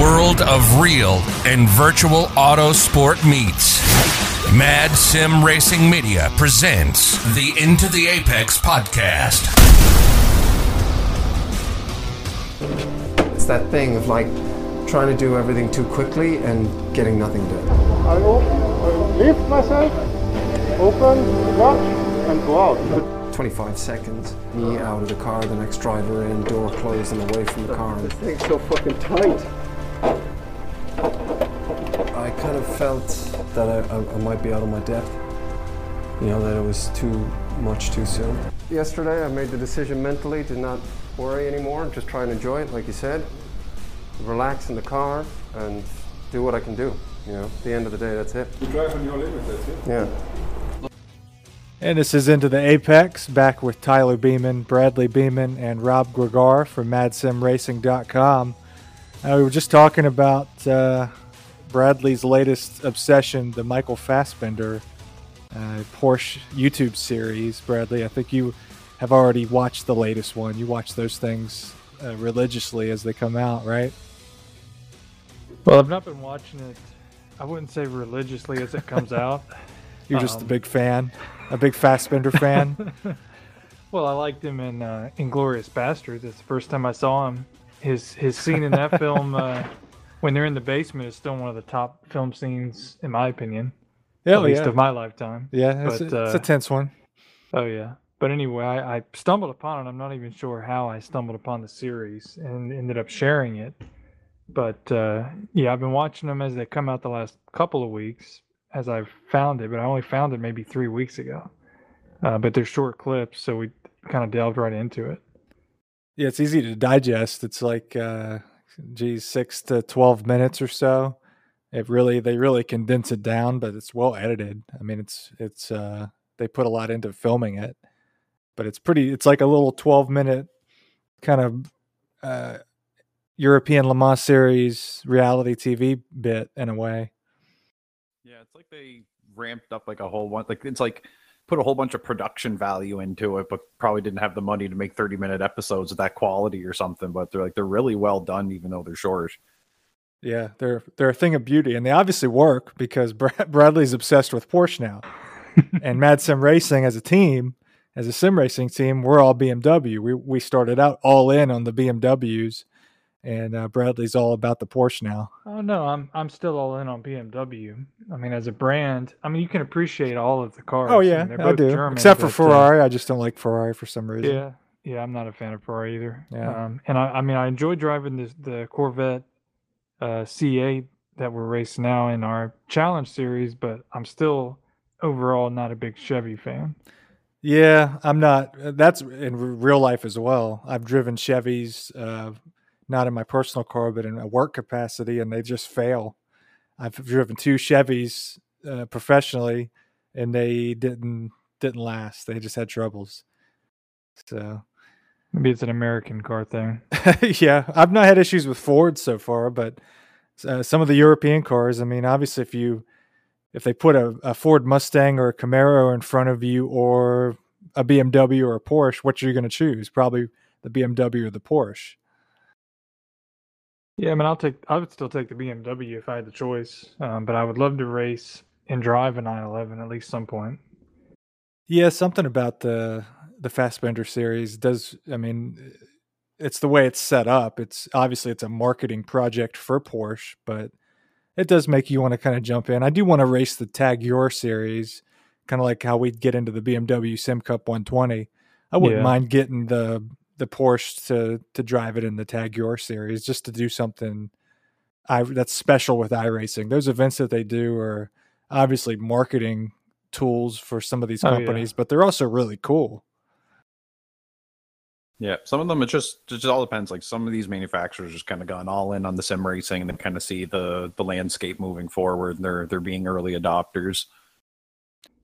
world of real and virtual auto sport meets. Mad Sim Racing Media presents the Into the Apex podcast. It's that thing of like trying to do everything too quickly and getting nothing done. I open, I lift myself, open, watch, and go out. 25 seconds, me out of the car, the next driver in, door closed and away from the car. This thing's so fucking tight. I kind of felt that I might be out of my depth, you know, that it was too much too soon. Yesterday I made the decision mentally to not worry anymore, just try and enjoy it, like you said, relax in the car and do what I can do, you know, at the end of the day, that's it. You drive on your limit, that's it. Yeah. And this is Into the Apex, back with Tyler Beeman, Bradley Beeman, and Rob Gregar from MadSimRacing.com. We were just talking about Bradley's latest obsession, the Michael Fassbender Porsche YouTube series. Bradley, I think you have already watched the latest one. You watch those things religiously as they come out, right? Well, I've not been watching it, I wouldn't say religiously as it comes out. You're just a big fan. A big Fassbender fan. Well, I liked him in Inglourious Basterds. It's the first time I saw him. His scene in that film, when they're in the basement, is still one of the top film scenes, in my opinion. Yeah, at least of my lifetime. Yeah, it's a tense one. Oh, yeah. But anyway, I stumbled upon it. I'm not even sure how I stumbled upon the series and ended up sharing it. But, yeah, I've been watching them as they come out the last couple of weeks, as I've found it, but I only found it maybe 3 weeks ago. But they're short clips, so we kind of delved right into it. Yeah, it's easy to digest. It's like, 6 to 12 minutes or so. They really condense it down, but it's well edited. I mean, it's they put a lot into filming it, but it's like a little 12-minute kind of European Le Mans series reality TV bit in a way. Yeah, it's like they ramped up like a whole one. Like it's like put a whole bunch of production value into it, but probably didn't have the money to make 30-minute episodes of that quality or something. But they're really well done, even though they're short. Yeah, they're a thing of beauty, and they obviously work because Bradley's obsessed with Porsche now, and Mad Sim Racing as a team, as a sim racing team, we're all BMW. We started out all in on the BMWs. And Bradley's all about the Porsche now. Oh no, I'm still all in on BMW. I mean, as a brand, I mean you can appreciate all of the cars. Oh yeah, I do. German, except for Ferrari, I just don't like Ferrari for some reason. Yeah, I'm not a fan of Ferrari either. Yeah. And I mean, I enjoy driving the Corvette C8 that we're racing now in our Challenge series, but I'm still overall not a big Chevy fan. Yeah, I'm not. That's in real life as well. I've driven Chevys. Not in my personal car, but in a work capacity, and they just fail. I've driven two Chevys professionally, and they didn't last. They just had troubles. So maybe it's an American car thing. Yeah, I've not had issues with Ford so far, but some of the European cars. I mean, obviously, if they put a Ford Mustang or a Camaro in front of you, or a BMW or a Porsche, what are you going to choose? Probably the BMW or the Porsche. Yeah, I mean, I would still take the BMW if I had the choice, but I would love to race and drive a 911 at least some point. Yeah, something about the Fassbender series does. I mean, it's the way it's set up. It's obviously it's a marketing project for Porsche, but it does make you want to kind of jump in. I do want to race the TAG Heuer series, kind of like how we'd get into the BMW Sim Cup 120. I wouldn't mind getting the Porsche to drive it in the TAG Heuer series, just to do something that's special with iRacing. Those events that they do are obviously marketing tools for some of these companies, but they're also really cool. Yeah, some of them it just all depends. Like some of these manufacturers just kind of gone all in on the sim racing, and they kind of see the landscape moving forward. They're being early adopters.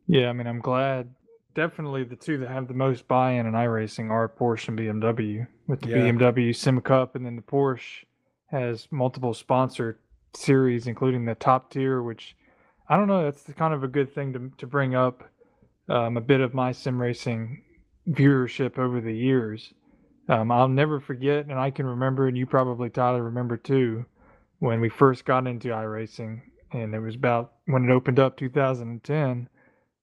Yeah, I mean, I'm glad. Definitely the two that have the most buy-in in iRacing are Porsche and BMW, with the BMW Sim Cup, and then the Porsche has multiple sponsored series, including the top tier, which I don't know, that's kind of a good thing to bring up. A bit of my sim racing viewership over the years. I'll never forget, and I can remember, and you probably, Tyler, remember too, when we first got into iRacing, and it was about when it opened up 2010.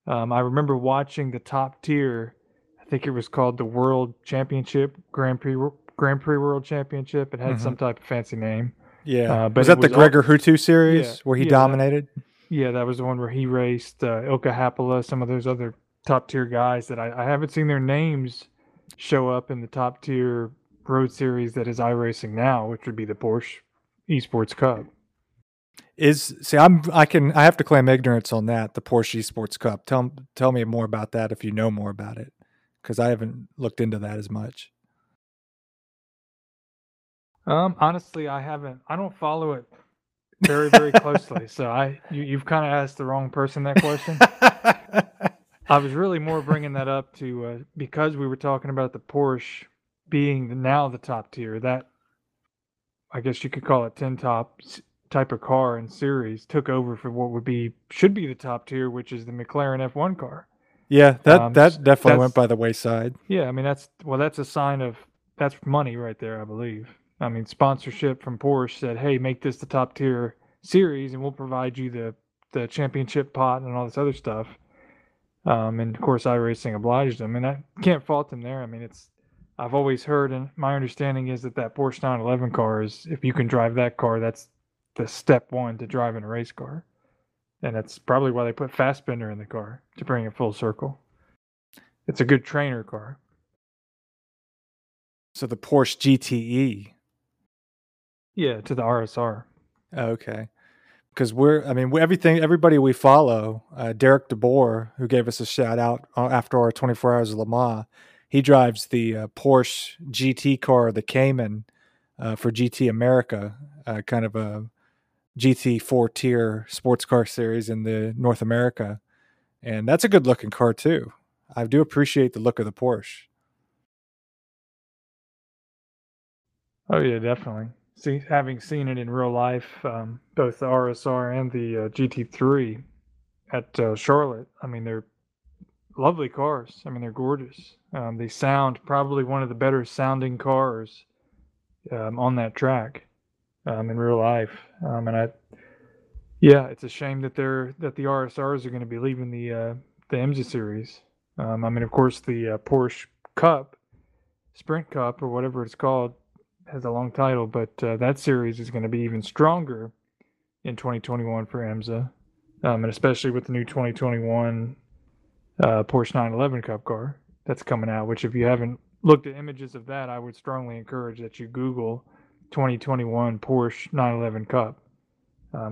I remember watching the top tier. I think it was called the World Championship, Grand Prix World Championship. It had some type of fancy name. Yeah. But was that the Gregar Hutu series where he dominated? Yeah, that was the one where he raced Ilkka Haapala, some of those other top tier guys that I haven't seen their names show up in the top tier road series that is iRacing now, which would be the Porsche Esports Cup. I have to claim ignorance on that, the Porsche Esports Cup. Tell me more about that if you know more about it, because I haven't looked into that as much. Honestly, I haven't. I don't follow it very, very closely. So you've kind of asked the wrong person that question. I was really more bringing that up to because we were talking about the Porsche being now the top tier. That, I guess you could call it 10 top type of car and series, took over for what should be the top tier, which is the McLaren F1 car. Yeah, that definitely went by the wayside. Yeah, I mean that's a sign of that's money right there, I believe. I mean, sponsorship from Porsche said, "Hey, make this the top tier series, and we'll provide you the championship pot and all this other stuff." And of course, iRacing obliged them, and I can't fault them there. I mean, I've always heard, and my understanding is that Porsche 911 car is, if you can drive that car, that's the step one to driving a race car, and that's probably why they put Fassbender in the car to bring it full circle. It's a good trainer car. So the Porsche GTE. Yeah, to the RSR. Okay. Because everybody we follow, Derek DeBoer, who gave us a shout out after our 24 Hours of Le Mans, he drives the Porsche GT car, the Cayman, for GT America, kind of a GT 4-tier sports car series in the North America. And that's a good looking car too. I do appreciate the look of the Porsche. Oh yeah, definitely. See, having seen it in real life, both the RSR and the GT3 at Charlotte, I mean, they're lovely cars. I mean, they're gorgeous. They sound probably one of the better sounding cars on that track in real life. It's a shame that the RSRs are going to be leaving the IMSA series. I mean, of course, the Porsche Cup, Sprint Cup, or whatever it's called, has a long title, but that series is going to be even stronger in 2021 for IMSA, and especially with the new 2021 Porsche 911 Cup car that's coming out, which if you haven't looked at images of that, I would strongly encourage that you Google 2021 Porsche 911 Cup,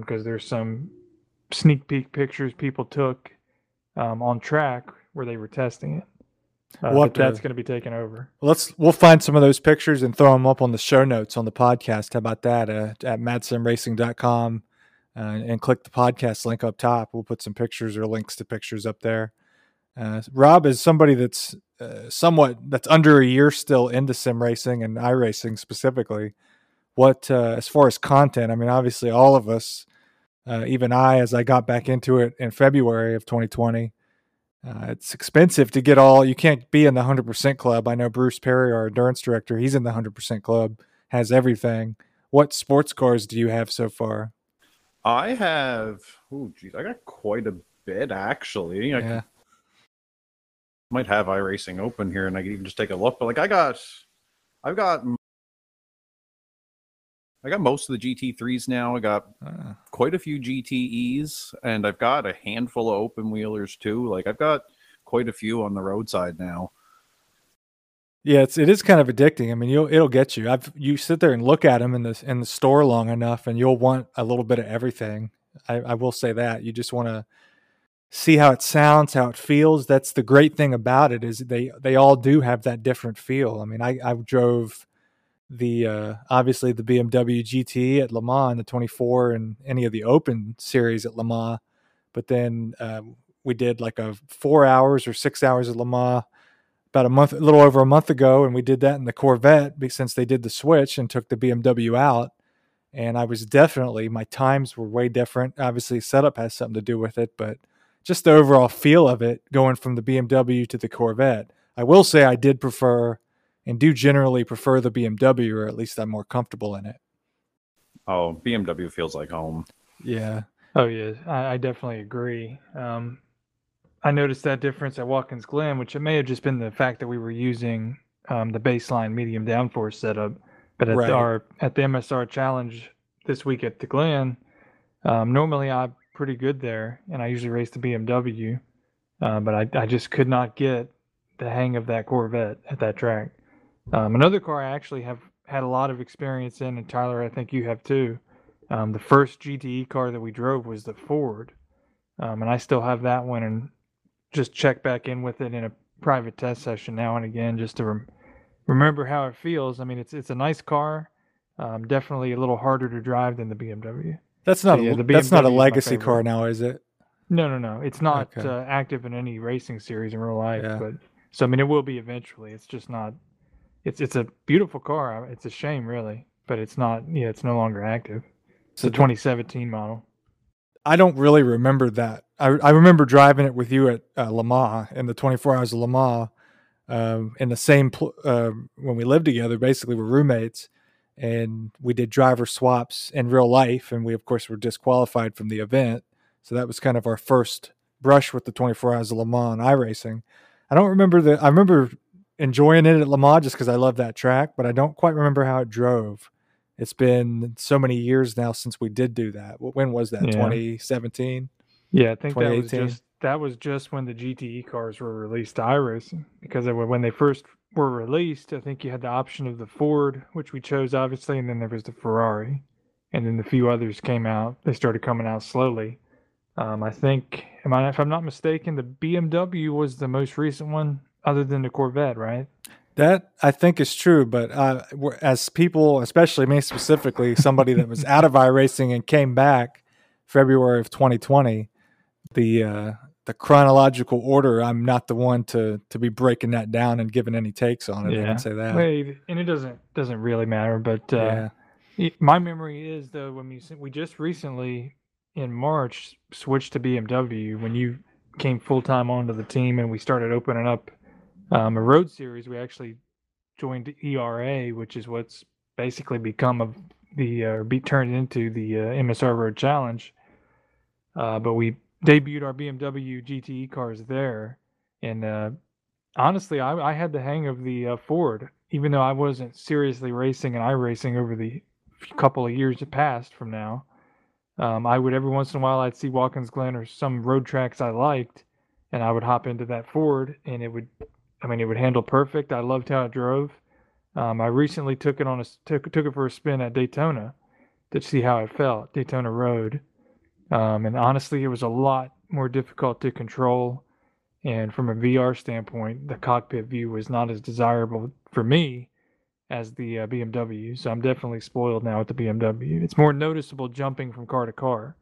because there's some sneak peek pictures people took on track where they were testing it. That's going to be taken over. We'll find some of those pictures and throw them up on the show notes on the podcast. How about that? At MadSimRacing.com and click the podcast link up top. We'll put some pictures or links to pictures up there. Rob is somebody that's that's under a year still into sim racing and iRacing specifically. What as far as content? I mean, obviously all of us, even I, as I got back into it in February of 2020. It's expensive to get you can't be in the 100% club. I know Bruce Perry, our endurance director, he's in the 100% club, has everything. What sports cars do you have so far? I have, I got quite a bit actually. I might have iRacing open here and I can even just take a look, but I got most of the GT3s now. I got quite a few GTEs, and I've got a handful of open wheelers too. Like I've got quite a few on the roadside now. Yeah, it is kind of addicting. I mean, it'll get you. You sit there and look at them in the store long enough, and you'll want a little bit of everything. I will say that you just want to see how it sounds, how it feels. That's the great thing about it is they all do have that different feel. I mean, I drove obviously the BMW GTE at Le Mans, the 24, and any of the open series at Le Mans. But then we did like a 4 hours or 6 hours at Le Mans about a little over a month ago. And we did that in the Corvette since they did the switch and took the BMW out. And my times were way different. Obviously setup has something to do with it, but just the overall feel of it going from the BMW to the Corvette. I will say I did prefer and do generally prefer the BMW, or at least I'm more comfortable in it. Oh, BMW feels like home. Yeah. Oh, yeah. I definitely agree. I noticed that difference at Watkins Glen, which it may have just been the fact that we were using the baseline medium downforce setup. But at, at the MSR Challenge this week at the Glen, normally I'm pretty good there, and I usually race the BMW. But I just could not get the hang of that Corvette at that track. Another car I actually have had a lot of experience in, and Tyler, I think you have too. The first GTE car that we drove was the Ford, and I still have that one and just check back in with it in a private test session now and again just to remember how it feels. I mean, it's a nice car, definitely a little harder to drive than the BMW. That's not a legacy car now, is it? No. It's not active in any racing series in real life. Yeah. But so I mean, it will be eventually. It's just not. It's a beautiful car. It's a shame, really, but it's not. Yeah, it's no longer active. It's a 2017 model. I don't really remember that. I remember driving it with you at Le Mans in the 24 Hours of Le Mans. In the same, when we lived together, basically we're roommates, and we did driver swaps in real life. And we, of course, were disqualified from the event. So that was kind of our first brush with the 24 Hours of Le Mans and iRacing. I don't remember I remember enjoying it at Le Mans just because I love that track, but I don't quite remember how it drove. It's been so many years now since we did do that. When was that? 2017? Yeah, I think that was just when the GTE cars were released to iRacing, because when they first were released, I think you had the option of the Ford, which we chose, obviously, and then there was the Ferrari, and then the few others came out. They started coming out slowly. I think, if I'm not mistaken, the BMW was the most recent one, other than the Corvette, right? That, I think, is true, but as people, especially me specifically, somebody that was out of iRacing and came back February of 2020, the chronological order, I'm not the one to be breaking that down and giving any takes on it. Yeah. I can say that. And it doesn't really matter, but my memory is, though, when we just recently in March switched to BMW when you came full-time onto the team, and we started opening up a road series. We actually joined ERA, which is what's basically become of turned into the MSR Road Challenge. But we debuted our BMW GTE cars there, and honestly, I had the hang of the Ford, even though I wasn't seriously racing and iRacing over the couple of years that passed from now. I would every once in a while I'd see Watkins Glen or some road tracks I liked, and I would hop into that Ford, and it would handle perfect. I loved how it drove. I recently took it for a spin at Daytona to see how it felt, Daytona Road. And honestly, it was a lot more difficult to control. And from a VR standpoint, the cockpit view was not as desirable for me as the BMW. So I'm definitely spoiled now with the BMW. It's more noticeable jumping from car to car.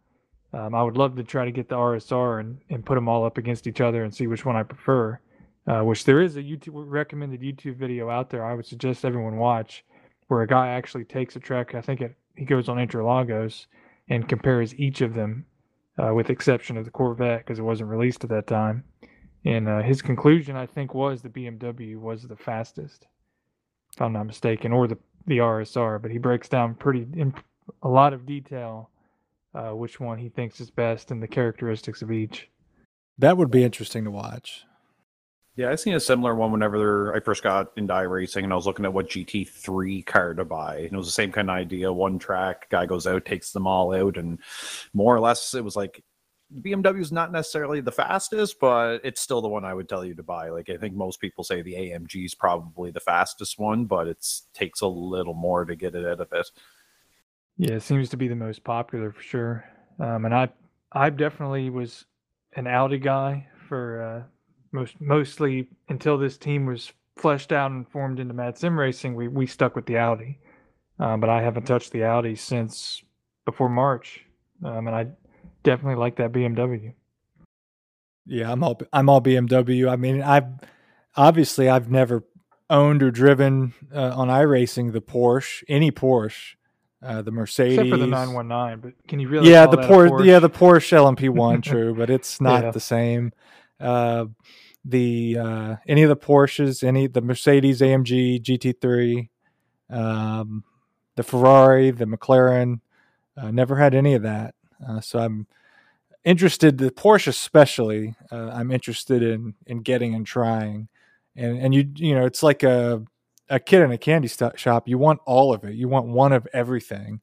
I would love to try to get the RSR and put them all up against each other and see which one I prefer, which there is a recommended YouTube video out there I would suggest everyone watch, where a guy actually takes a track. I think he goes on Interlagos and compares each of them, with the exception of the Corvette, because it wasn't released at that time. And his conclusion, I think, was the BMW was the fastest, if I'm not mistaken, or the RSR. But he breaks down a lot of detail which one he thinks is best and the characteristics of each. That would be interesting to watch. Yeah, I seen a similar one whenever I first got into iRacing, and I was looking at what GT3 car to buy. And it was the same kind of idea. One track, guy goes out, takes them all out, and more or less it was like, BMW is not necessarily the fastest, but it's still the one I would tell you to buy. Like, I think most people say the AMG is probably the fastest one, but it takes a little more to get it out of it. Yeah, it seems to be the most popular for sure. And I definitely was an Audi guy for... Mostly until this team was fleshed out and formed into MadSimRacing, we stuck with the Audi. But I haven't touched the Audi since before March. And I definitely like that BMW. Yeah, I'm all BMW. I mean, I've never owned or driven on iRacing the Porsche, any Porsche, the Mercedes, except for the 919. But can you really? Yeah, the Porsche LMP1, true, but it's not the same. Any of the Porsches, the Mercedes AMG GT3, the Ferrari, the McLaren, Never had any of that. So I'm interested, the Porsche especially, I'm interested in getting and trying. And you know, it's like a kid in a candy shop. You want all of it. You want one of everything.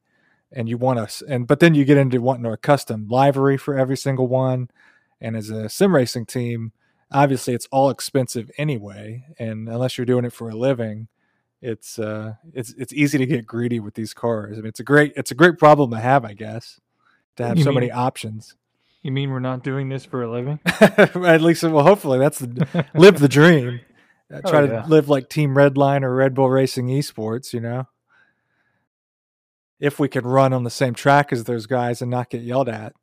And you want us, but then you get into wanting a custom livery for every single one. And as a sim racing team, obviously it's all expensive anyway. And unless you're doing it for a living, it's easy to get greedy with these cars. I mean, it's a great problem to have, I guess, to have many options. You mean we're not doing this for a living? At least, well, hopefully that's live the dream. To live like Team Redline or Red Bull Racing Esports, you know. If we could run on the same track as those guys and not get yelled at.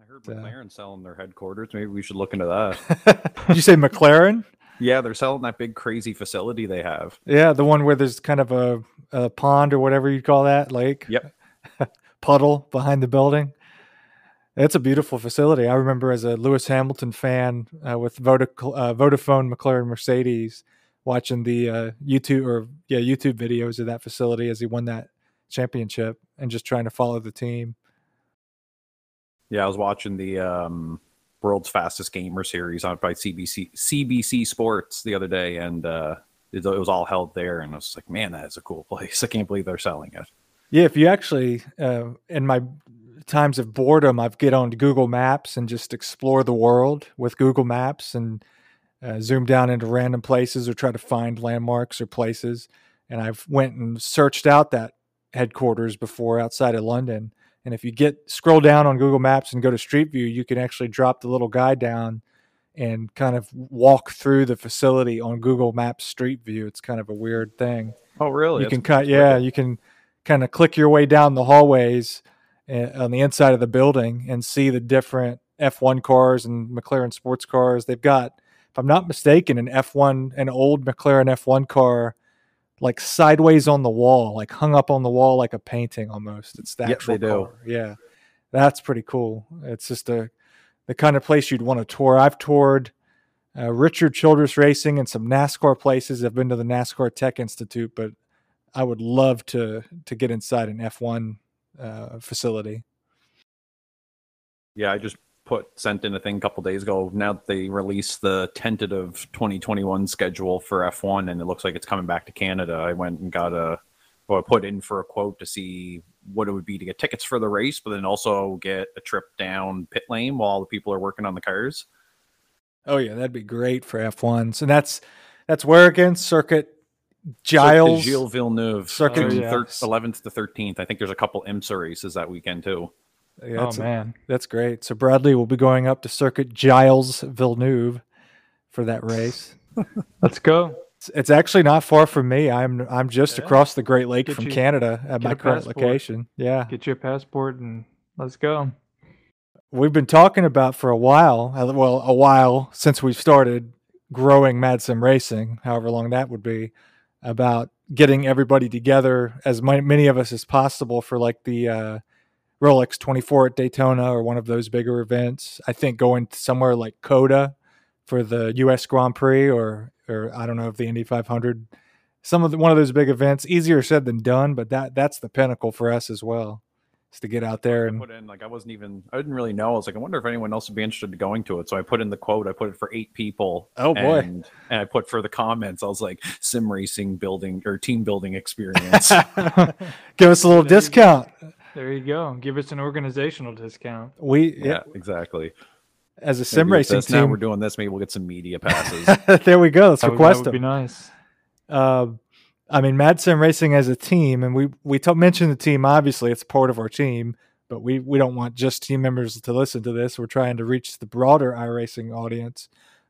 I heard McLaren selling their headquarters. Maybe we should look into that. Did you say McLaren? Yeah, they're selling that big crazy facility they have. Yeah, the one where there's kind of a pond or whatever you call that, lake. Yep. Puddle behind the building. It's a beautiful facility. I remember as a Lewis Hamilton fan with Vodafone, McLaren, Mercedes, watching the YouTube videos of that facility as he won that championship and just trying to follow the team. Yeah, I was watching the World's Fastest Gamer series on by CBC Sports the other day, and it was all held there, and I was like, man, that is a cool place. I can't believe they're selling it. Yeah, if you actually, in my times of boredom, I've get on to Google Maps and just explore the world with Google Maps and zoom down into random places or try to find landmarks or places. And I've went and searched out that headquarters before outside of London, and if you scroll down on Google Maps and go to Street View, you can actually drop the little guy down and kind of walk through the facility on Google Maps Street View. It's kind of a weird thing. Oh, really? You can kind of click your way down the hallways on the inside of the building and see the different F1 cars and McLaren sports cars. They've got, if I'm not mistaken, an old McLaren F1 car, like sideways on the wall, like hung up on the wall like a painting almost. It's the actual car. Yeah, that's pretty cool. It's just the kind of place you'd want to tour. I've toured Richard Childress Racing and some NASCAR places. I've been to the NASCAR Tech Institute, but I would love to get inside an F1 facility. Yeah, I just sent in a thing a couple days ago. Now that they released the tentative 2021 schedule for F1, and it looks like it's coming back to Canada, I went and got I put in for a quote to see what it would be to get tickets for the race, but then also get a trip down pit lane while the people are working on the cars. Oh yeah, that'd be great for F1. So that's where again, Circuit Gilles Villeneuve, Circuit 11th to 13th. I think there's a couple IMSA races that weekend too. Yeah, that's great. So Bradley will be going up to Circuit Gilles Villeneuve for that race. Let's go. It's actually not far from me. I'm just across the Great Lake from Canada at my current location. Yeah, get your passport and let's go. We've been talking about for a while since we started growing MadSim Racing, however long that would be, about getting everybody together, as many of us as possible, for like the Rolex 24 at Daytona or one of those bigger events. I think going somewhere like COTA for the U.S. Grand Prix or I don't know if the Indy 500, one of those big events. Easier said than done, but that's the pinnacle for us as well, is to get out there and put in. Like I didn't really know. I was like, I wonder if anyone else would be interested in going to it. So I put in the quote. I put it for 8 people. Oh boy! And I put for the comments. I was like, sim racing building or team building experience. Give us a little discount. There you go. Give us an organizational discount. Yeah, exactly. As a sim racing team, now we're doing this. Maybe we'll get some media passes. There we go. Let's request them. That would be nice. I mean, MadSim Racing as a team, and we mentioned the team. Obviously, it's part of our team, but we don't want just team members to listen to this. We're trying to reach the broader iRacing audience.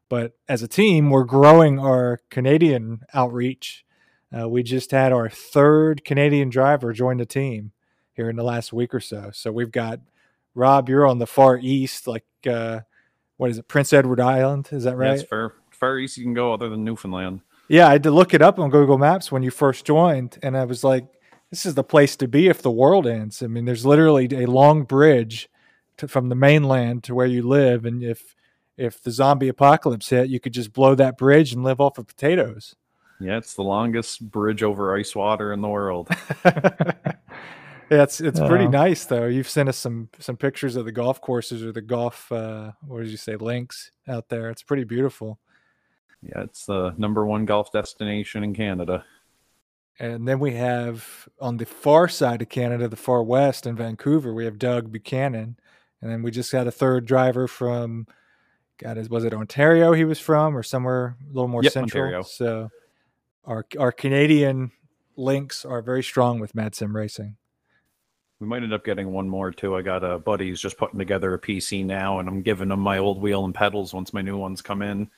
But as a team, we're growing our Canadian outreach. We just had our 3rd Canadian driver join the team here in the last week or so. So we've got, Rob, you're on the far east, like, what is it, Prince Edward Island? Is that right? That's far east you can go other than Newfoundland. Yeah, I had to look it up on Google Maps when you first joined, and I was like, this is the place to be if the world ends. I mean, there's literally a long bridge from the mainland to where you live, and if the zombie apocalypse hit, you could just blow that bridge and live off of potatoes. Yeah, it's the longest bridge over ice water in the world. It's pretty nice though. You've sent us some pictures of the golf courses or the golf what did you say, links out there. It's pretty beautiful. Yeah, it's the number one golf destination in Canada. And then we have on the far side of Canada, the far west in Vancouver, we have Doug Buchanan. And then we just got a third driver from, was it Ontario he was from, or somewhere a little more central? Ontario. So our Canadian links are very strong with MadSimRacing. We might end up getting one more too. I got a buddy who's just putting together a PC now, and I'm giving him my old wheel and pedals once my new ones come in.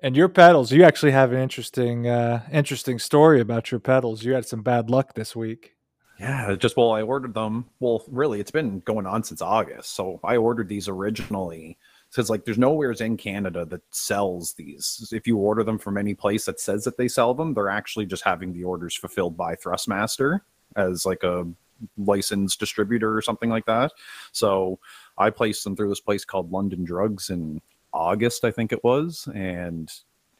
And your pedals, you actually have an interesting story about your pedals. You had some bad luck this week. Yeah, I ordered them. Well, really, it's been going on since August. So I ordered thhere originally. So it's like there's nowhere in Canada that sells these. If you order them from any place that says that they sell them, they're actually just having the orders fulfilled by Thrustmaster as like a licensed distributor or something like that. So I placed them through this place called London Drugs in August, I think it was, and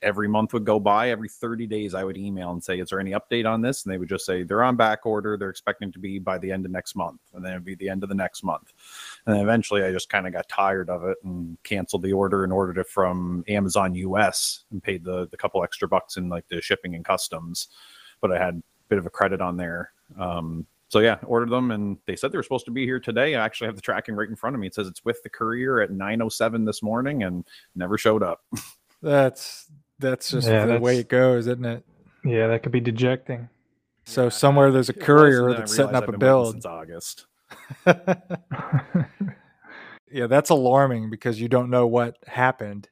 every month would go by. Every 30 days I would email and say, is there any update on this? And they would just say, they're on back order, they're expecting to be by the end of next month. And then it'd be the end of the next month. And then eventually I just kind of got tired of it and canceled the order and ordered it from Amazon US and paid the couple extra bucks in like the shipping and customs. But I had a bit of a credit on there. So yeah, ordered them, and they said they were supposed to be here today. I actually have the tracking right in front of me. It says it's with the courier at 9:07 this morning, and never showed up. That's just the way it goes, isn't it? Yeah, that could be dejecting. So somewhere there's a courier that's setting up a build. Since August. Yeah, that's alarming because you don't know what happened,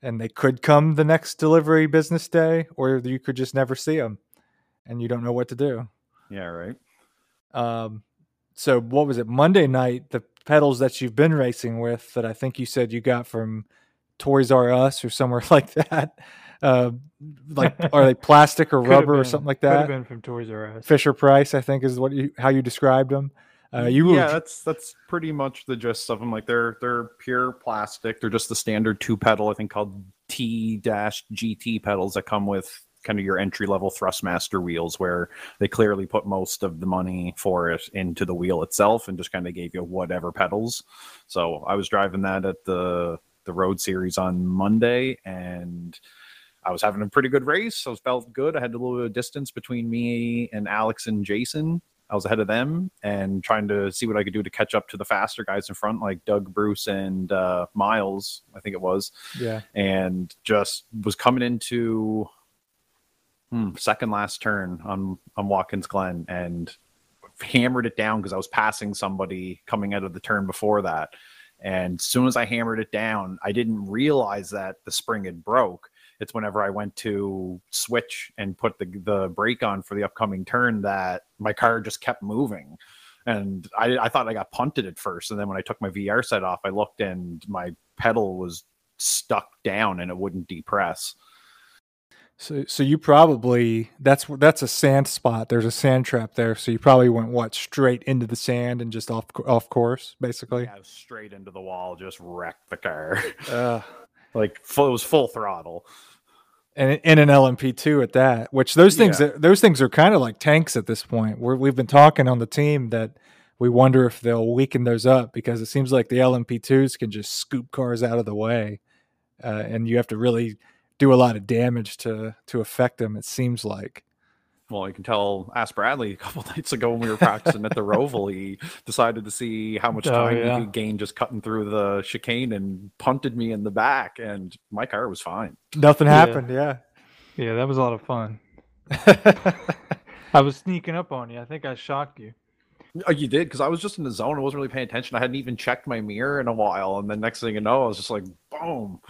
and they could come the next delivery business day, or you could just never see them, and you don't know what to do. Yeah, right. So what was it, Monday night, the pedals that you've been racing with that I think you said you got from Toys R Us or somewhere like that, are they plastic or rubber or something like that? Could have been from Toys R Us. Fisher Price, I think is how you described them. That's pretty much the gist of them. Like they're pure plastic. They're just the standard two pedal, I think called T-GT pedals that come with kind of your entry-level Thrustmaster wheels, where they clearly put most of the money for it into the wheel itself and just kind of gave you whatever pedals. So I was driving that at the Road Series on Monday, and I was having a pretty good race. So it felt good. I had a little bit of distance between me and Alex and Jason. I was ahead of them and trying to see what I could do to catch up to the faster guys in front, like Doug, Bruce, and Miles, I think it was. Yeah. And just was coming into second last turn on Watkins Glen and hammered it down because I was passing somebody coming out of the turn before that. And as soon as I hammered it down, I didn't realize that the spring had broke. It's whenever I went to switch and put the brake on for the upcoming turn that my car just kept moving. And I thought I got punted at first. And then when I took my VR set off, I looked and my pedal was stuck down and it wouldn't depress. So you probably, that's a sand spot. There's a sand trap there. So you probably went straight into the sand and just off course, basically. Yeah, straight into the wall, just wrecked the car. It was full throttle. And in an LMP2 at that, which those things are kind of like tanks at this point. We've been talking on the team that we wonder if they'll weaken those up because it seems like the LMP2s can just scoop cars out of the way, and you have to really do a lot of damage to affect them, it seems like. Well, you can tell, ask Bradley a couple nights ago when we were practicing at the Roval, he decided to see how much time he could gain just cutting through the chicane and punted me in the back, and my car was fine. Nothing happened, Yeah, that was a lot of fun. I was sneaking up on you. I think I shocked you. Oh, you did, because I was just in the zone. I wasn't really paying attention. I hadn't even checked my mirror in a while, and then next thing you know, I was just like, boom.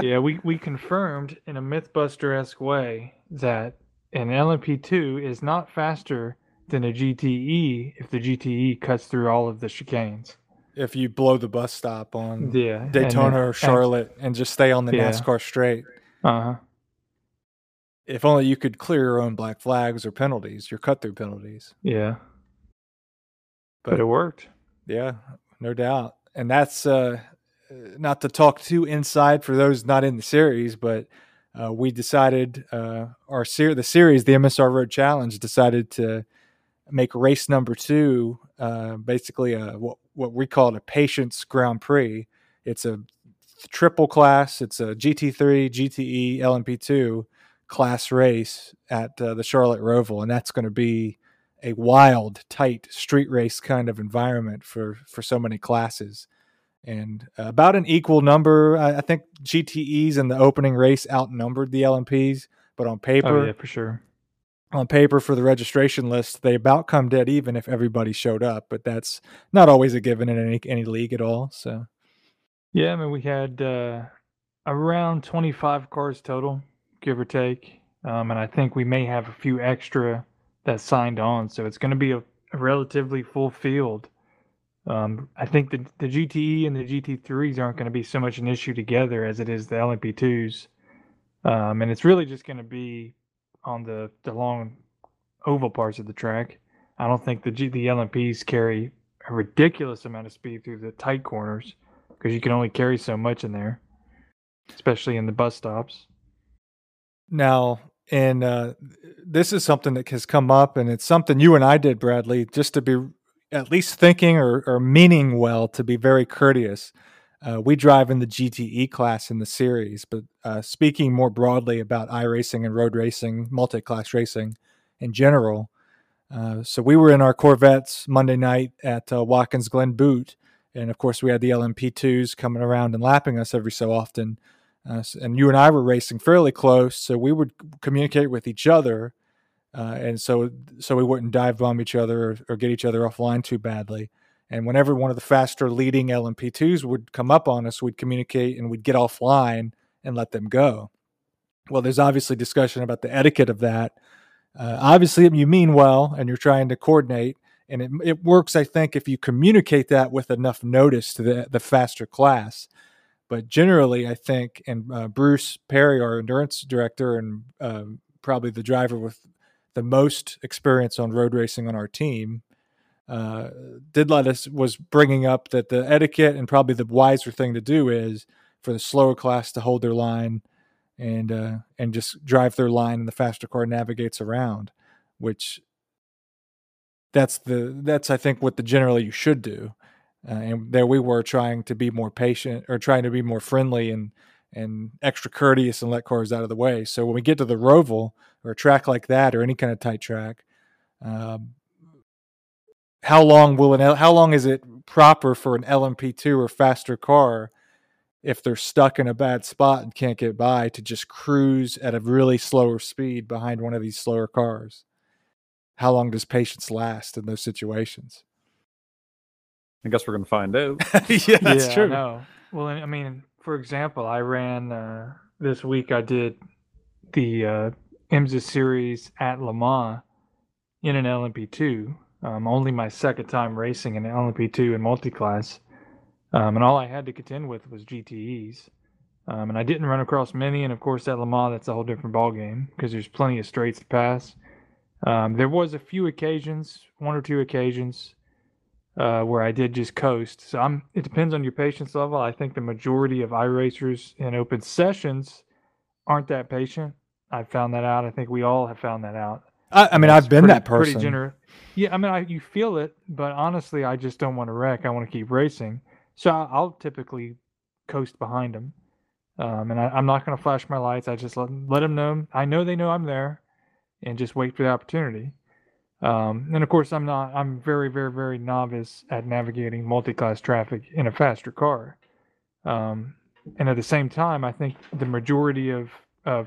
Yeah, we confirmed in a Mythbuster-esque way that an LMP2 is not faster than a GTE if the GTE cuts through all of the chicanes. If you blow the bus stop on Daytona or Charlotte and just stay on the NASCAR straight. Uh-huh. If only you could clear your own black flags or penalties, your cut-through penalties. Yeah. But it worked. Yeah, no doubt. And that's... not to talk too inside for those not in the series, but we decided the MSR Road Challenge decided to make race number two basically what we call a Patience Grand Prix. It's a triple class. It's a GT3, GTE, LMP2 class race at the Charlotte Roval, and that's going to be a wild, tight street race kind of environment for so many classes. And about an equal number, I think GTEs in the opening race outnumbered the LMPs, but on paper, on paper for the registration list, they about come dead even if everybody showed up, but that's not always a given in any league at all. So, yeah, I mean, we had around 25 cars total, give or take, and I think we may have a few extra that signed on, so it's going to be a relatively full field. I think the GTE and the GT3s aren't going to be so much an issue together as it is the LMP2s. And it's really just going to be on the long oval parts of the track. I don't think the LMPs carry a ridiculous amount of speed through the tight corners because you can only carry so much in there, especially in the bus stops. Now, and this is something that has come up, and it's something you and I did, Bradley, just to be at least thinking or meaning well, to be very courteous. We drive in the GTE class in the series, but speaking more broadly about iRacing and road racing, multi-class racing in general. So we were in our Corvettes Monday night at Watkins Glen Boot, and of course we had the LMP2s coming around and lapping us every so often. And you and I were racing fairly close, so we would communicate with each other, and so we wouldn't dive bomb each other or get each other offline too badly. And whenever one of the faster leading LMP2s would come up on us, we'd communicate and we'd get offline and let them go. Well, there's obviously discussion about the etiquette of that. Obviously, you mean well, and you're trying to coordinate, and it works, I think, if you communicate that with enough notice to the faster class. But generally, I think, and Bruce Perry, our endurance director, and probably the driver with the most experience on road racing on our team, was bringing up that the etiquette and probably the wiser thing to do is for the slower class to hold their line and just drive their line, and the faster car navigates around, which that's I think what generally you should do. And there we were trying to be more patient or trying to be more friendly and extra courteous and let cars out of the way. So when we get to the Roval or a track like that or any kind of tight track, how long is it proper for an LMP2 or faster car, if they're stuck in a bad spot and can't get by, to just cruise at a really slower speed behind one of these slower cars? How long does patience last in those situations? I guess we're going to find out. Yeah, that's true. I know. Well, I mean, for example, I ran this week, I did the IMSA series at Le Mans in an LMP2. Only my second time racing in LMP2 and multi-class, and all I had to contend with was GTEs, and I didn't run across many. And of course, at Le Mans, that's a whole different ballgame because there's plenty of straights to pass. There was a few occasions, one or two occasions, where I did just coast. So it depends on your patience level. I think the majority of iRacers in open sessions aren't that patient. I found that out. I think we all have found that out. I mean, I've been that person. Pretty generous. Yeah, I mean, you feel it, but honestly, I just don't want to wreck. I want to keep racing. So I'll typically coast behind them. And I'm not going to flash my lights. I just let them know. I know they know I'm there and just wait for the opportunity. And of course, I'm very, very, very novice at navigating multi-class traffic in a faster car. And at the same time, I think the majority of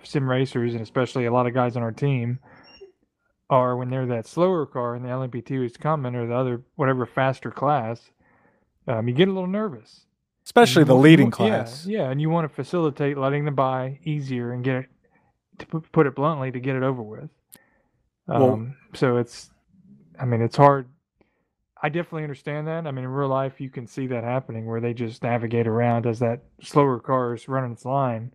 sim racers, and especially a lot of guys on our team, are when they're that slower car and the LMP2 is coming, or the other whatever faster class, you get a little nervous, especially the leading class. Yeah, and you want to facilitate letting them by easier and get it, to put it bluntly, to get it over with. So it's hard. I definitely understand that. I mean, in real life, you can see that happening where they just navigate around as that slower car is running its line.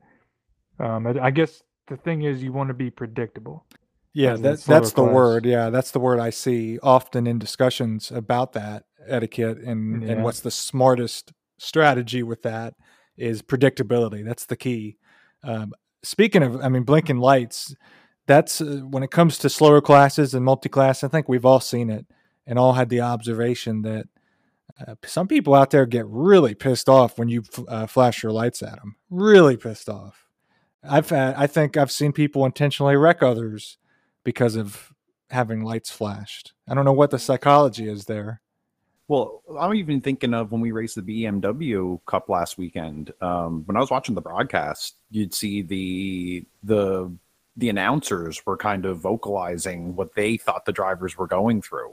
I guess the thing is, you want to be predictable. Yeah, that's the word. Yeah, that's the word I see often in discussions about that etiquette and what's the smartest strategy with that is predictability. That's the key. Speaking of, blinking lights, that's when it comes to slower classes and multi-class, I think we've all seen it and all had the observation that some people out there get really pissed off when you flash your lights at them. Really pissed off. I think I've seen people intentionally wreck others because of having lights flashed. I don't know what the psychology is there. Well, I'm even thinking of when we raced the BMW Cup last weekend. When I was watching the broadcast, you'd see the announcers were kind of vocalizing what they thought the drivers were going through.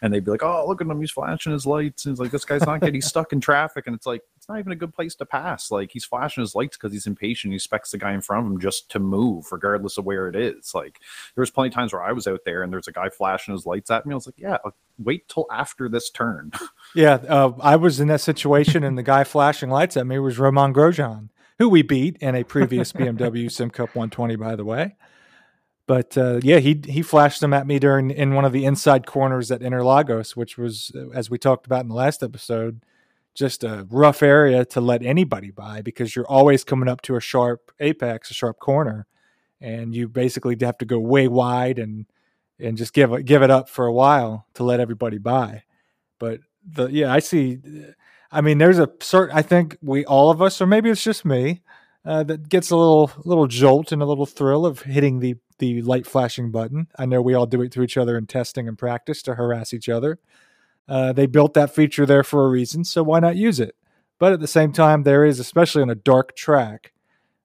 And they'd be like, oh, look at him, he's flashing his lights. And it's like, this guy's not getting stuck in traffic. And it's like, it's not even a good place to pass. Like, he's flashing his lights because he's impatient. He expects the guy in front of him just to move, regardless of where it is. Like, there was plenty of times where I was out there and there's a guy flashing his lights at me. I was like, yeah, I'll wait till after this turn. Yeah, I was in that situation, and the guy flashing lights at me was Romain Grosjean, who we beat in a previous BMW Sim Cup 120, by the way. But yeah, he flashed them at me in one of the inside corners at Interlagos, which was, as we talked about in the last episode, just a rough area to let anybody by because you're always coming up to a sharp apex, a sharp corner, and you basically have to go way wide and just give it up for a while to let everybody by. But yeah, I see. I mean, there's a certain, I think we, all of us, or maybe it's just me, that gets a little jolt and a little thrill of hitting the light flashing button. I know we all do it to each other in testing and practice to harass each other. They built that feature there for a reason, so why not use it? But at the same time, there is, especially on a dark track,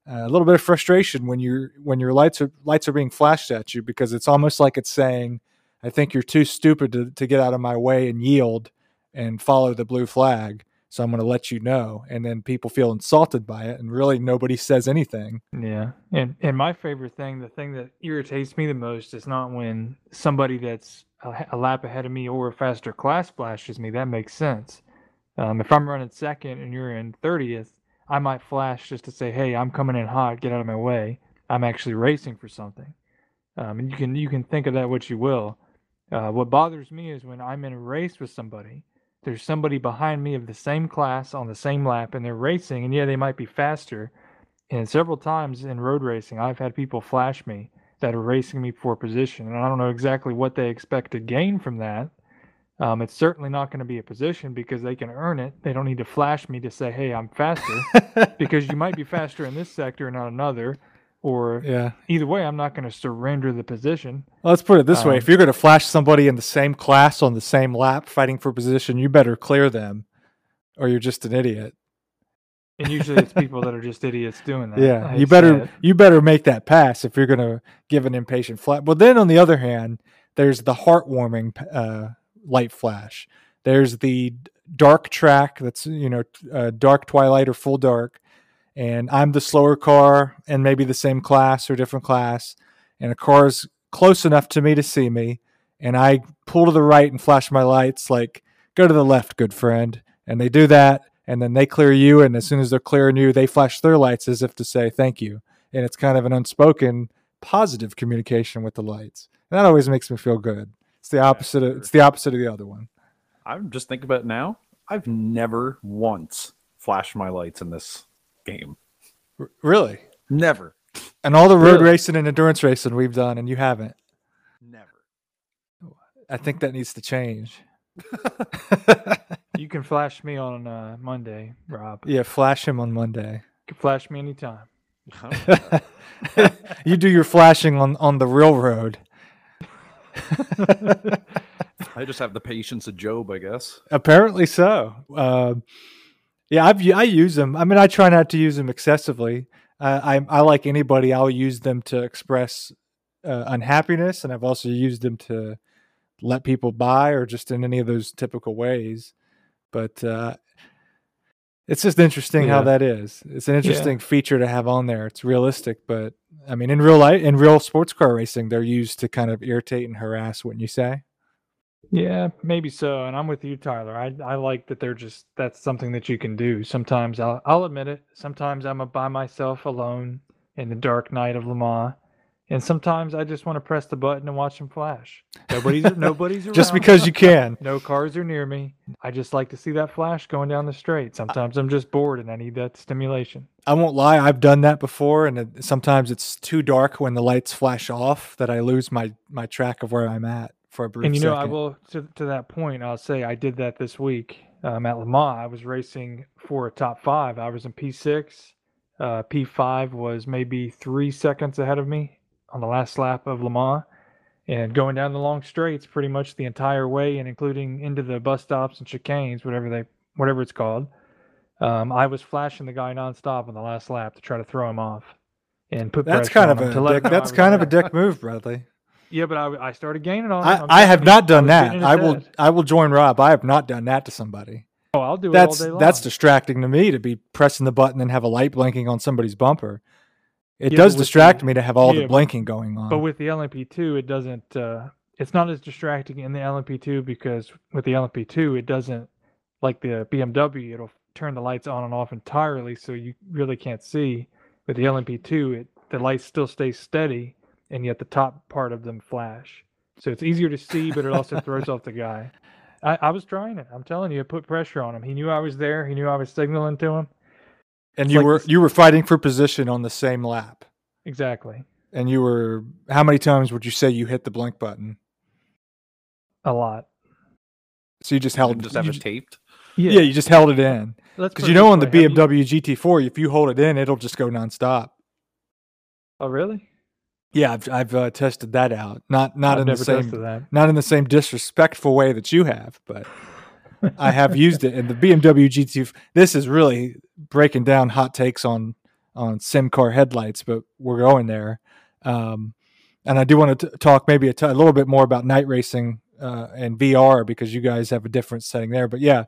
a little bit of frustration when your lights are being flashed at you, because it's almost like it's saying, I think you're too stupid to get out of my way and yield and follow the blue flag. So I'm going to let you know. And then people feel insulted by it, and really nobody says anything. Yeah. And my favorite thing, the thing that irritates me the most, is not when somebody that's a lap ahead of me or a faster class flashes me. That makes sense. If I'm running second and you're in 30th, I might flash just to say, hey, I'm coming in hot, get out of my way. I'm actually racing for something. And you can think of that what you will. What bothers me is when I'm in a race with somebody, there's somebody behind me of the same class on the same lap, and they're racing, and yeah, they might be faster. And several times in road racing, I've had people flash me that are racing me for position, and I don't know exactly what they expect to gain from that. It's certainly not going to be a position because they can earn it. They don't need to flash me to say, hey, I'm faster, because you might be faster in this sector and not another. Or yeah. Either way, I'm not going to surrender the position. Well, let's put it this way. If you're going to flash somebody in the same class on the same lap fighting for position, you better clear them or you're just an idiot. And usually it's people that are just idiots doing that. Yeah, you better make that pass if you're going to give an impatient flash. Well, then on the other hand, there's the heartwarming light flash. There's the dark track that's, dark twilight or full dark. And I'm the slower car and maybe the same class or different class, and a car is close enough to me to see me, and I pull to the right and flash my lights like, go to the left, good friend. And they do that, and then they clear you, and as soon as they're clearing you, they flash their lights as if to say thank you. And it's kind of an unspoken positive communication with the lights. And that always makes me feel good. It's the opposite of, the other one. I'm just thinking about it now. I've never once flashed my lights in this game. Really? Never. And all the road racing and endurance racing we've done, and you haven't? Never. I think that needs to change. You can flash me on Monday, Rob. Yeah, flash him on Monday. You can flash me anytime. You do your flashing on the real road. I just have the patience of Job, I guess. Apparently so. Yeah, I use them. I mean, I try not to use them excessively. I like anybody, I'll use them to express unhappiness, and I've also used them to let people by or just in any of those typical ways. But it's just interesting how that is. It's an interesting feature to have on there. It's realistic, but I mean, in real life, in real sports car racing, they're used to kind of irritate and harass, wouldn't you say? Yeah, maybe so. And I'm with you, Tyler. I like that they're just, that's something that you can do. Sometimes I'll admit it. Sometimes I'm by myself alone in the dark night of Le Mans And sometimes I just want to press the button and watch them flash. Nobody's around. Just because you can. No cars are near me. I just like to see that flash going down the straight. Sometimes I'm just bored and I need that stimulation. I won't lie. I've done that before. And sometimes it's too dark when the lights flash off that I lose my track of where I'm at for a brief second. And, you know, I will, to that point, I'll say I did that this week at Le Mans. I was racing for a top five. I was in P6. P5 was maybe 3 seconds ahead of me on the last lap of Le Mans, and going down the long straights pretty much the entire way, and including into the bus stops and chicanes, whatever it's called. I was flashing the guy nonstop on the last lap to try to throw him off and put pressure on him. That's kind of a dick move, Bradley. Yeah, but I started gaining on him. I have not done that. I will join Rob. I have not done that to somebody. Oh, I'll do it all day long. That's distracting to me to be pressing the button and have a light blinking on somebody's bumper. It does distract me to have all the blinking going on. But with the LMP2, it doesn't. It's not as distracting in the LMP2 because with the LMP2, it doesn't, like the BMW, it'll turn the lights on and off entirely, so you really can't see. With the LMP2, the lights still stay steady, and yet the top part of them flash. So it's easier to see, but it also throws off the guy. I was trying it. I'm telling you, it put pressure on him. He knew I was there. He knew I was signaling to him. And you were fighting for position on the same lap. Exactly. And you were, how many times would you say you hit the blink button? A lot. So you just held it. Just have it taped? Yeah, you just held it in. Because you know on the BMW GT4, if you hold it in, it'll just go nonstop. Oh, really? Yeah, I've tested that out. Not in the same disrespectful way that you have, but I have used it in the BMW GT. This is really breaking down hot takes on sim car headlights, but we're going there. And I do want to talk maybe a little bit more about night racing and VR, because you guys have a different setting there. But yeah,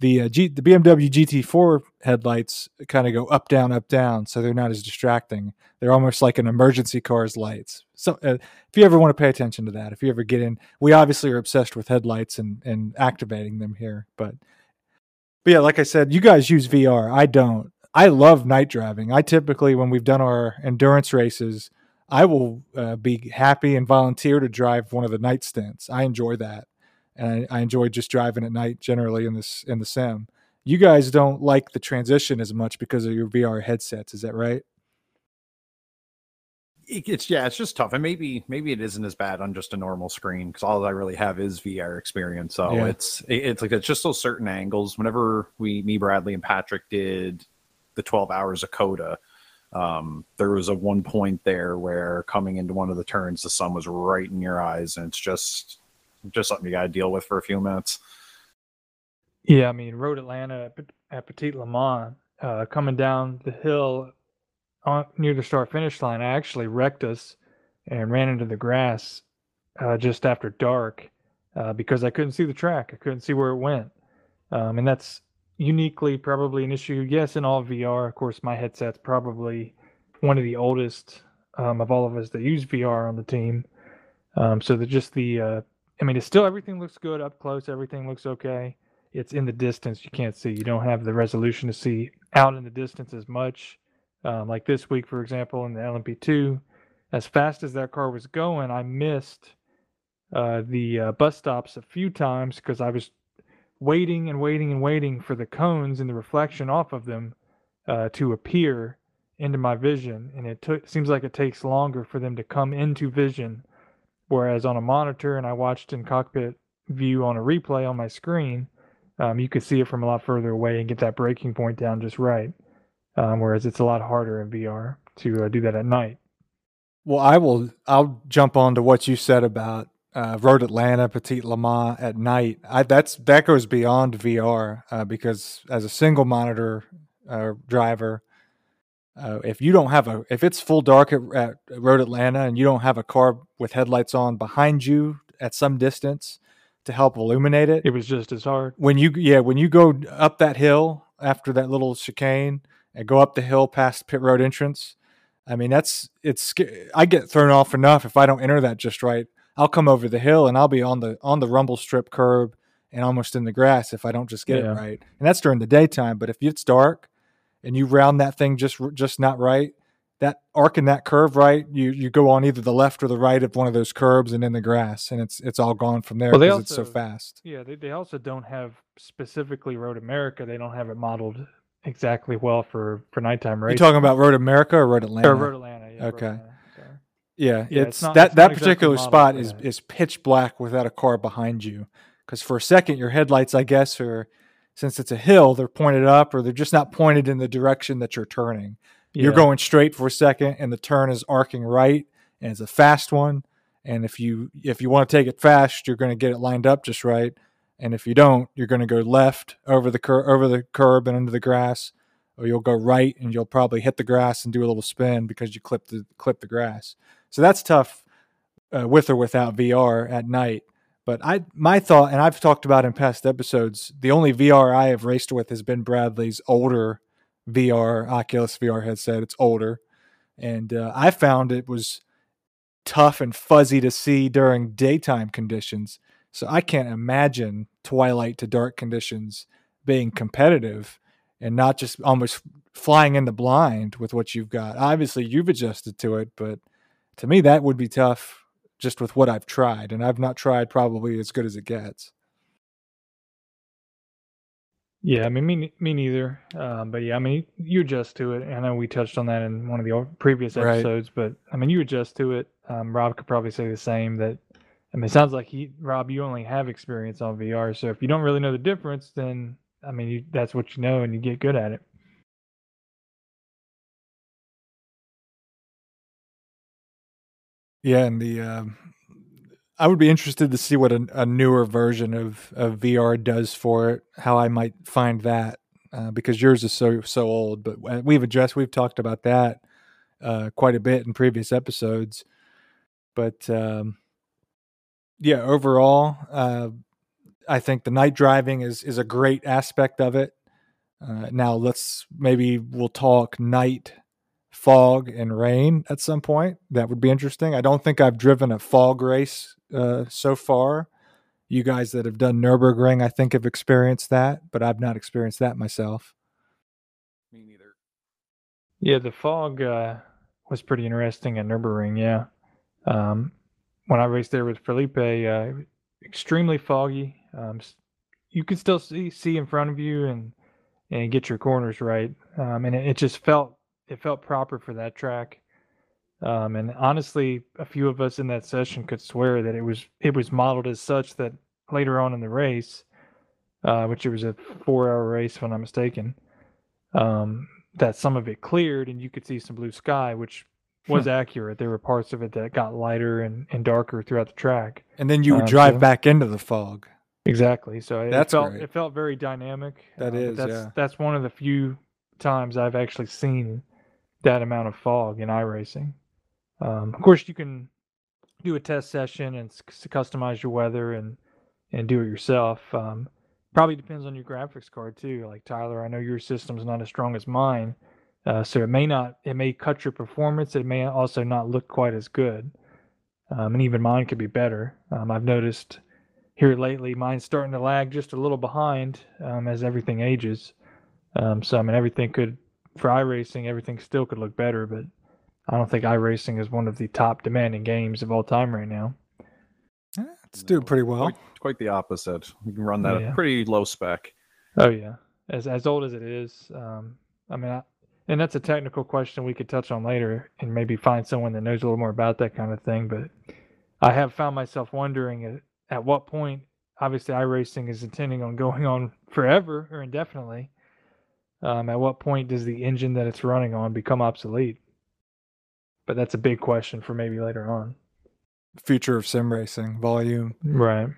the BMW GT4 headlights kind of go up, down, so they're not as distracting. They're almost like an emergency car's lights. So if you ever want to pay attention to that, if you ever get in, we obviously are obsessed with headlights and activating them here. But yeah, like I said, you guys use VR. I don't. I love night driving. I typically, when we've done our endurance races, I will be happy and volunteer to drive one of the night stints. I enjoy that. And I enjoy just driving at night generally in the sim. You guys don't like the transition as much because of your VR headsets, is that right? It's just tough, and maybe it isn't as bad on just a normal screen because all I really have is VR experience. So yeah. It's like it's just those certain angles. Whenever me, Bradley, and Patrick did the 12 hours of COTA, there was a one point there where coming into one of the turns, the sun was right in your eyes, and it's just something you got to deal with for a few minutes. Yeah, I mean, Road Atlanta at Petit Le Mans, coming down the hill near the start-finish line, I actually wrecked us and ran into the grass just after dark because I couldn't see the track. I couldn't see where it went. And that's uniquely probably an issue, yes, in all VR. Of course, my headset's probably one of the oldest of all of us that use VR on the team. So that just the... I mean, it's still, everything looks good up close. Everything looks okay. It's in the distance. You can't see. You don't have the resolution to see out in the distance as much. Like this week, for example, in the LMP2, as fast as that car was going, I missed the bus stops a few times because I was waiting and waiting and waiting for the cones and the reflection off of them to appear into my vision. And it seems like it takes longer for them to come into vision. Whereas on a monitor, and I watched in cockpit view on a replay on my screen, you could see it from a lot further away and get that breaking point down just right. Whereas it's a lot harder in VR to do that at night. Well, I'll jump on to what you said about Road Atlanta, Petit Le Mans at night. That goes beyond VR because as a single monitor driver, if you don't have if it's full dark at Road Atlanta and you don't have a car with headlights on behind you at some distance to help illuminate it, it was just as hard. When you go up that hill after that little chicane and go up the hill past pit road entrance, I mean I get thrown off enough if I don't enter that just right. I'll come over the hill and I'll be on the rumble strip curb and almost in the grass if I don't just get it right. And that's during the daytime, but if it's dark and you round that thing just not right, that arc and that curve, right? You go on either the left or the right of one of those curbs and in the grass, and it's all gone from there because it's so fast. Yeah, they also don't have specifically Road America. They don't have it modeled exactly well for nighttime racing. You're talking about Road America or Road Atlanta? Or Road Atlanta, yeah. Okay. Road Atlanta. Yeah, it's not, that exactly particular spot is pitch black without a car behind you, because for a second your headlights, I guess, are, since it's a hill, they're pointed up or they're just not pointed in the direction that you're turning. Yeah. You're going straight for a second, and the turn is arcing right, and it's a fast one. And if you want to take it fast, you're going to get it lined up just right, and if you don't, you're going to go left over the curb and into the grass, or you'll go right and you'll probably hit the grass and do a little spin because you clip the grass. So that's tough with or without VR at night. But my thought, and I've talked about in past episodes, the only VR I have raced with has been Bradley's older VR, Oculus VR headset. It's older. And I found it was tough and fuzzy to see during daytime conditions. So I can't imagine twilight to dark conditions being competitive and not just almost flying in the blind with what you've got. Obviously, you've adjusted to it, but to me, that would be tough just with what I've tried, and I've not tried probably as good as it gets. Yeah, I mean, me neither. But yeah, I mean, you adjust to it. And I know we touched on that in one of the previous episodes, right. But I mean, you adjust to it. Rob could probably say the same. That, I mean, it sounds like Rob, you only have experience on VR. So if you don't really know the difference, then, I mean, that's what you know and you get good at it. Yeah, and I would be interested to see what a newer version of VR does for it, how I might find that, because yours is so old. But we've talked about that quite a bit in previous episodes. But yeah, overall, I think the night driving is a great aspect of it. Now we'll talk night fog and rain at some point. That would be interesting. I don't think I've driven a fog race so far. You guys that have done Nürburgring, I think, have experienced that, but I've not experienced that myself. Me neither. Yeah, the fog was pretty interesting at Nürburgring. Yeah, when I raced there with Felipe, extremely foggy. You could still see in front of you and get your corners right, and it just felt. It felt proper for that track. And honestly, a few of us in that session could swear that it was modeled as such that later on in the race, which it was a 4-hour race, if I'm not mistaken, that some of it cleared and you could see some blue sky, which was accurate. There were parts of it that got lighter and darker throughout the track. And then you would drive back into the fog. Exactly. So it felt very dynamic. That's one of the few times I've actually seen that amount of fog in iRacing. Of course, you can do a test session and customize your weather and do it yourself. Probably depends on your graphics card too. Like Tyler, I know your system's not as strong as mine, so it may cut your performance. It may also not look quite as good, and even mine could be better. I've noticed here lately, mine's starting to lag just a little behind as everything ages. So I mean, everything still could look better, but I don't think iRacing is one of the top demanding games of all time right now. It's doing pretty well. Quite the opposite. You can run that at pretty low spec. Oh yeah, as old as it is. I mean, and that's a technical question we could touch on later, and maybe find someone that knows a little more about that kind of thing. But I have found myself wondering at what point. Obviously, iRacing is intending on going on forever or indefinitely. At what point does the engine that it's running on become obsolete? But that's a big question for maybe later on. Future of sim racing, volume. Right.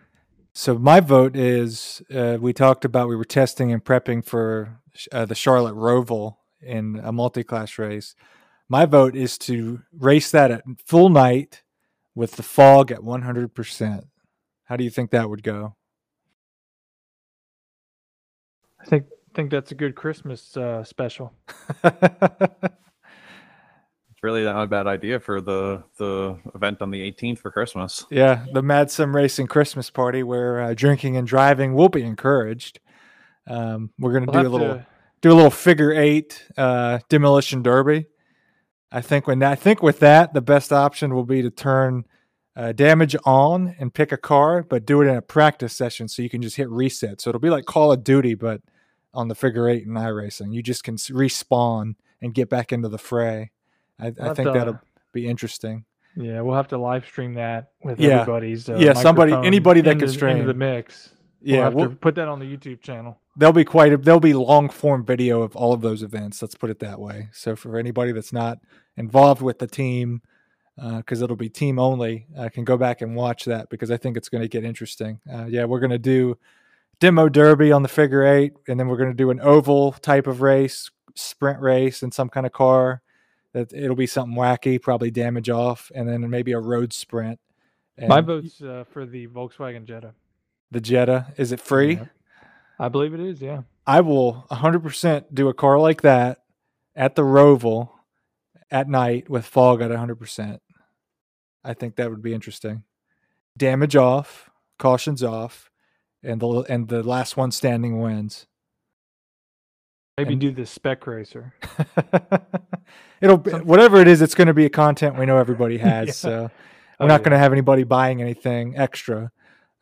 So my vote is, we were testing and prepping for the Charlotte Roval in a multi-class race. My vote is to race that at full night with the fog at 100%. How do you think that would go? I think that's a good Christmas special. It's really not a bad idea for the event on the 18th for Christmas. Yeah, the MadSimRacing Christmas party where drinking and driving will be encouraged. We're going to do a little figure eight demolition derby I think with that, the best option will be to turn damage on and pick a car, but do it in a practice session so you can just hit reset. So it'll be like Call of Duty, but on the figure eight in iRacing. You just can respawn and get back into the fray. I think that'll be interesting. Yeah, we'll have to live stream that with everybody's anybody that can stream into the mix. We'll have to put that on the YouTube channel. There'll be long form video of all of those events. Let's put it that way. So for anybody that's not involved with the team, because it'll be team only, can go back and watch that because I think it's going to get interesting. We're going to do demo derby on the figure eight, and then we're going to do an oval type of race, sprint race, in some kind of car. It'll be something wacky, probably damage off, and then maybe a road sprint. And my vote's for the Volkswagen Jetta. The Jetta. Is it free? Yeah. I believe it is, yeah. I will 100% do a car like that at the Roval at night with fog at 100%. I think that would be interesting. Damage off, cautions off, and the last one standing wins. Maybe do the spec racer. It'll be, whatever it is, it's going to be a content we know everybody has. Yeah. So we're not going to have anybody buying anything extra,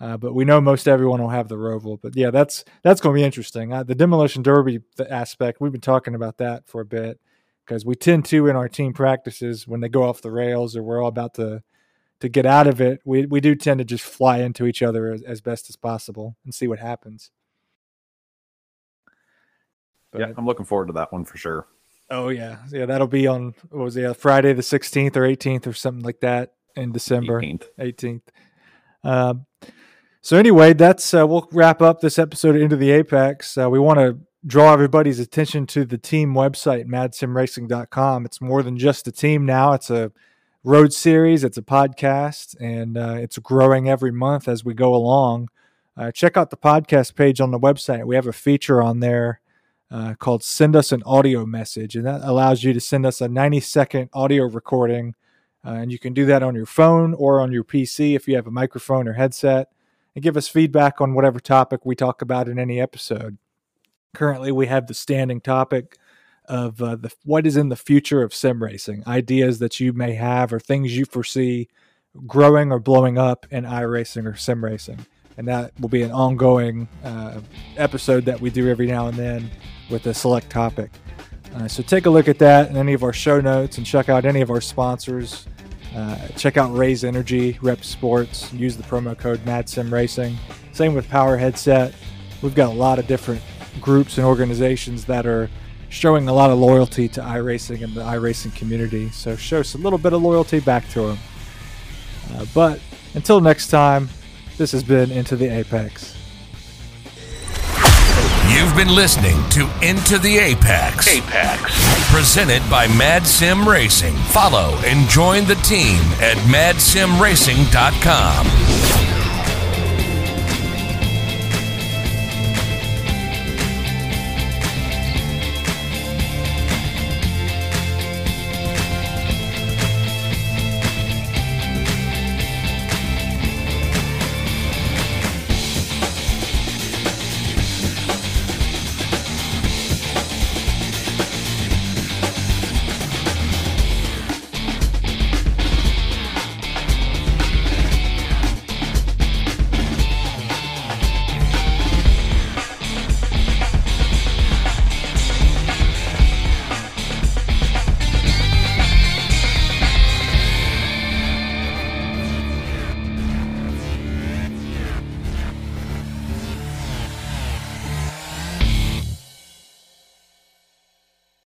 but we know most everyone will have the Roval. But yeah, that's going to be interesting. The demolition derby aspect, we've been talking about that for a bit because we tend to in our team practices when they go off the rails or we're all about to get out of it, we do tend to just fly into each other as best as possible and see what happens. But yeah, I'm looking forward to that one for sure. Oh, yeah. Yeah, that'll be on Friday the 16th or 18th or something like that in December. 18th. So anyway, we'll wrap up this episode of Into the Apex. We want to draw everybody's attention to the team website, madsimracing.com. It's more than just a team now. It's a road series. It's a podcast, and it's growing every month as we go along. Check out the podcast page on the website. We have a feature on there called Send Us an Audio Message, and that allows you to send us a 90-second audio recording, and you can do that on your phone or on your PC if you have a microphone or headset, and give us feedback on whatever topic we talk about in any episode. Currently, we have the standing topic of what is in the future of sim racing, ideas that you may have or things you foresee growing or blowing up in iRacing or sim racing. And that will be an ongoing episode that we do every now and then with a select topic. So take a look at that and any of our show notes and check out any of our sponsors. Check out Raise Energy, Rep Sports, use the promo code MadSimRacing. Same with Power Headset. We've got a lot of different groups and organizations that are showing a lot of loyalty to iRacing and the iRacing community. So show us a little bit of loyalty back to them. But until next time, this has been Into the Apex. You've been listening to Into the Apex. Presented by Mad Sim Racing. Follow and join the team at MadSimRacing.com.